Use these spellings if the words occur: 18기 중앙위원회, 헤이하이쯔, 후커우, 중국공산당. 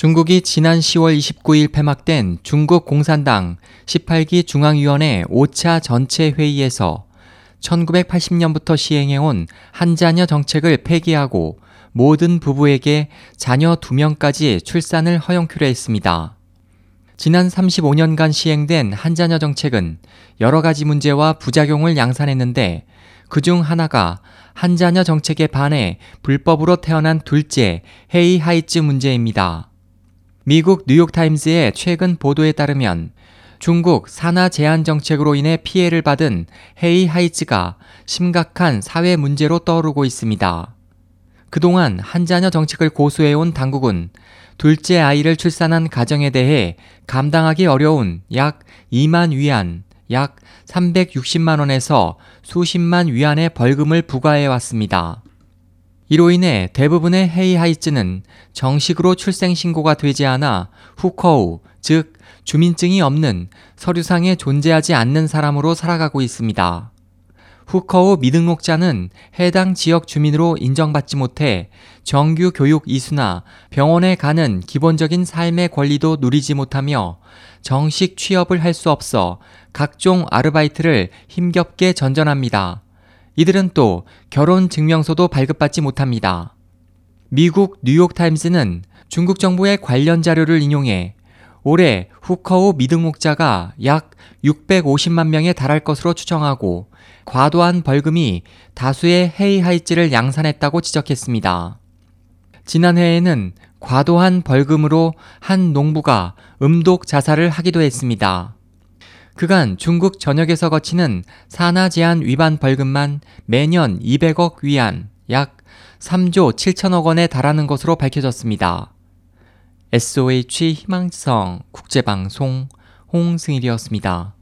중국이 지난 10월 29일 폐막된 중국공산당 18기 중앙위원회 5차 전체 회의에서 1980년부터 시행해온 한자녀 정책을 폐기하고 모든 부부에게 자녀 2명까지 출산을 허용키로 했습니다. 지난 35년간 시행된 한자녀 정책은 여러 가지 문제와 부작용을 양산했는데 그중 하나가 한자녀 정책에 반해 불법으로 태어난 둘째 헤이하이쯔 문제입니다. 미국 뉴욕타임스의 최근 보도에 따르면 중국 산하 제한 정책으로 인해 피해를 받은 헤이하이쯔가 심각한 사회 문제로 떠오르고 있습니다. 그동안 한자녀 정책을 고수해온 당국은 둘째 아이를 출산한 가정에 대해 감당하기 어려운 약 2만 위안, 약 360만 원에서 수십만 위안의 벌금을 부과해왔습니다. 이로 인해 대부분의 헤이하이쯔는 정식으로 출생신고가 되지 않아 후커우, 즉 주민증이 없는 서류상에 존재하지 않는 사람으로 살아가고 있습니다. 후커우 미등록자는 해당 지역 주민으로 인정받지 못해 정규 교육 이수나 병원에 가는 기본적인 삶의 권리도 누리지 못하며 정식 취업을 할 수 없어 각종 아르바이트를 힘겹게 전전합니다. 이들은 또 결혼 증명서도 발급받지 못합니다. 미국 뉴욕타임스는 중국 정부의 관련 자료를 인용해 올해 후커우 미등록자가 약 650만 명에 달할 것으로 추정하고 과도한 벌금이 다수의 헤이하이쯔를 양산했다고 지적했습니다. 지난해에는 과도한 벌금으로 한 농부가 음독 자살을 하기도 했습니다. 그간 중국 전역에서 거치는 산하 제한 위반 벌금만 매년 200억 위안, 약 3조 7천억 원에 달하는 것으로 밝혀졌습니다. SOH 희망지성 국제방송 홍승일이었습니다.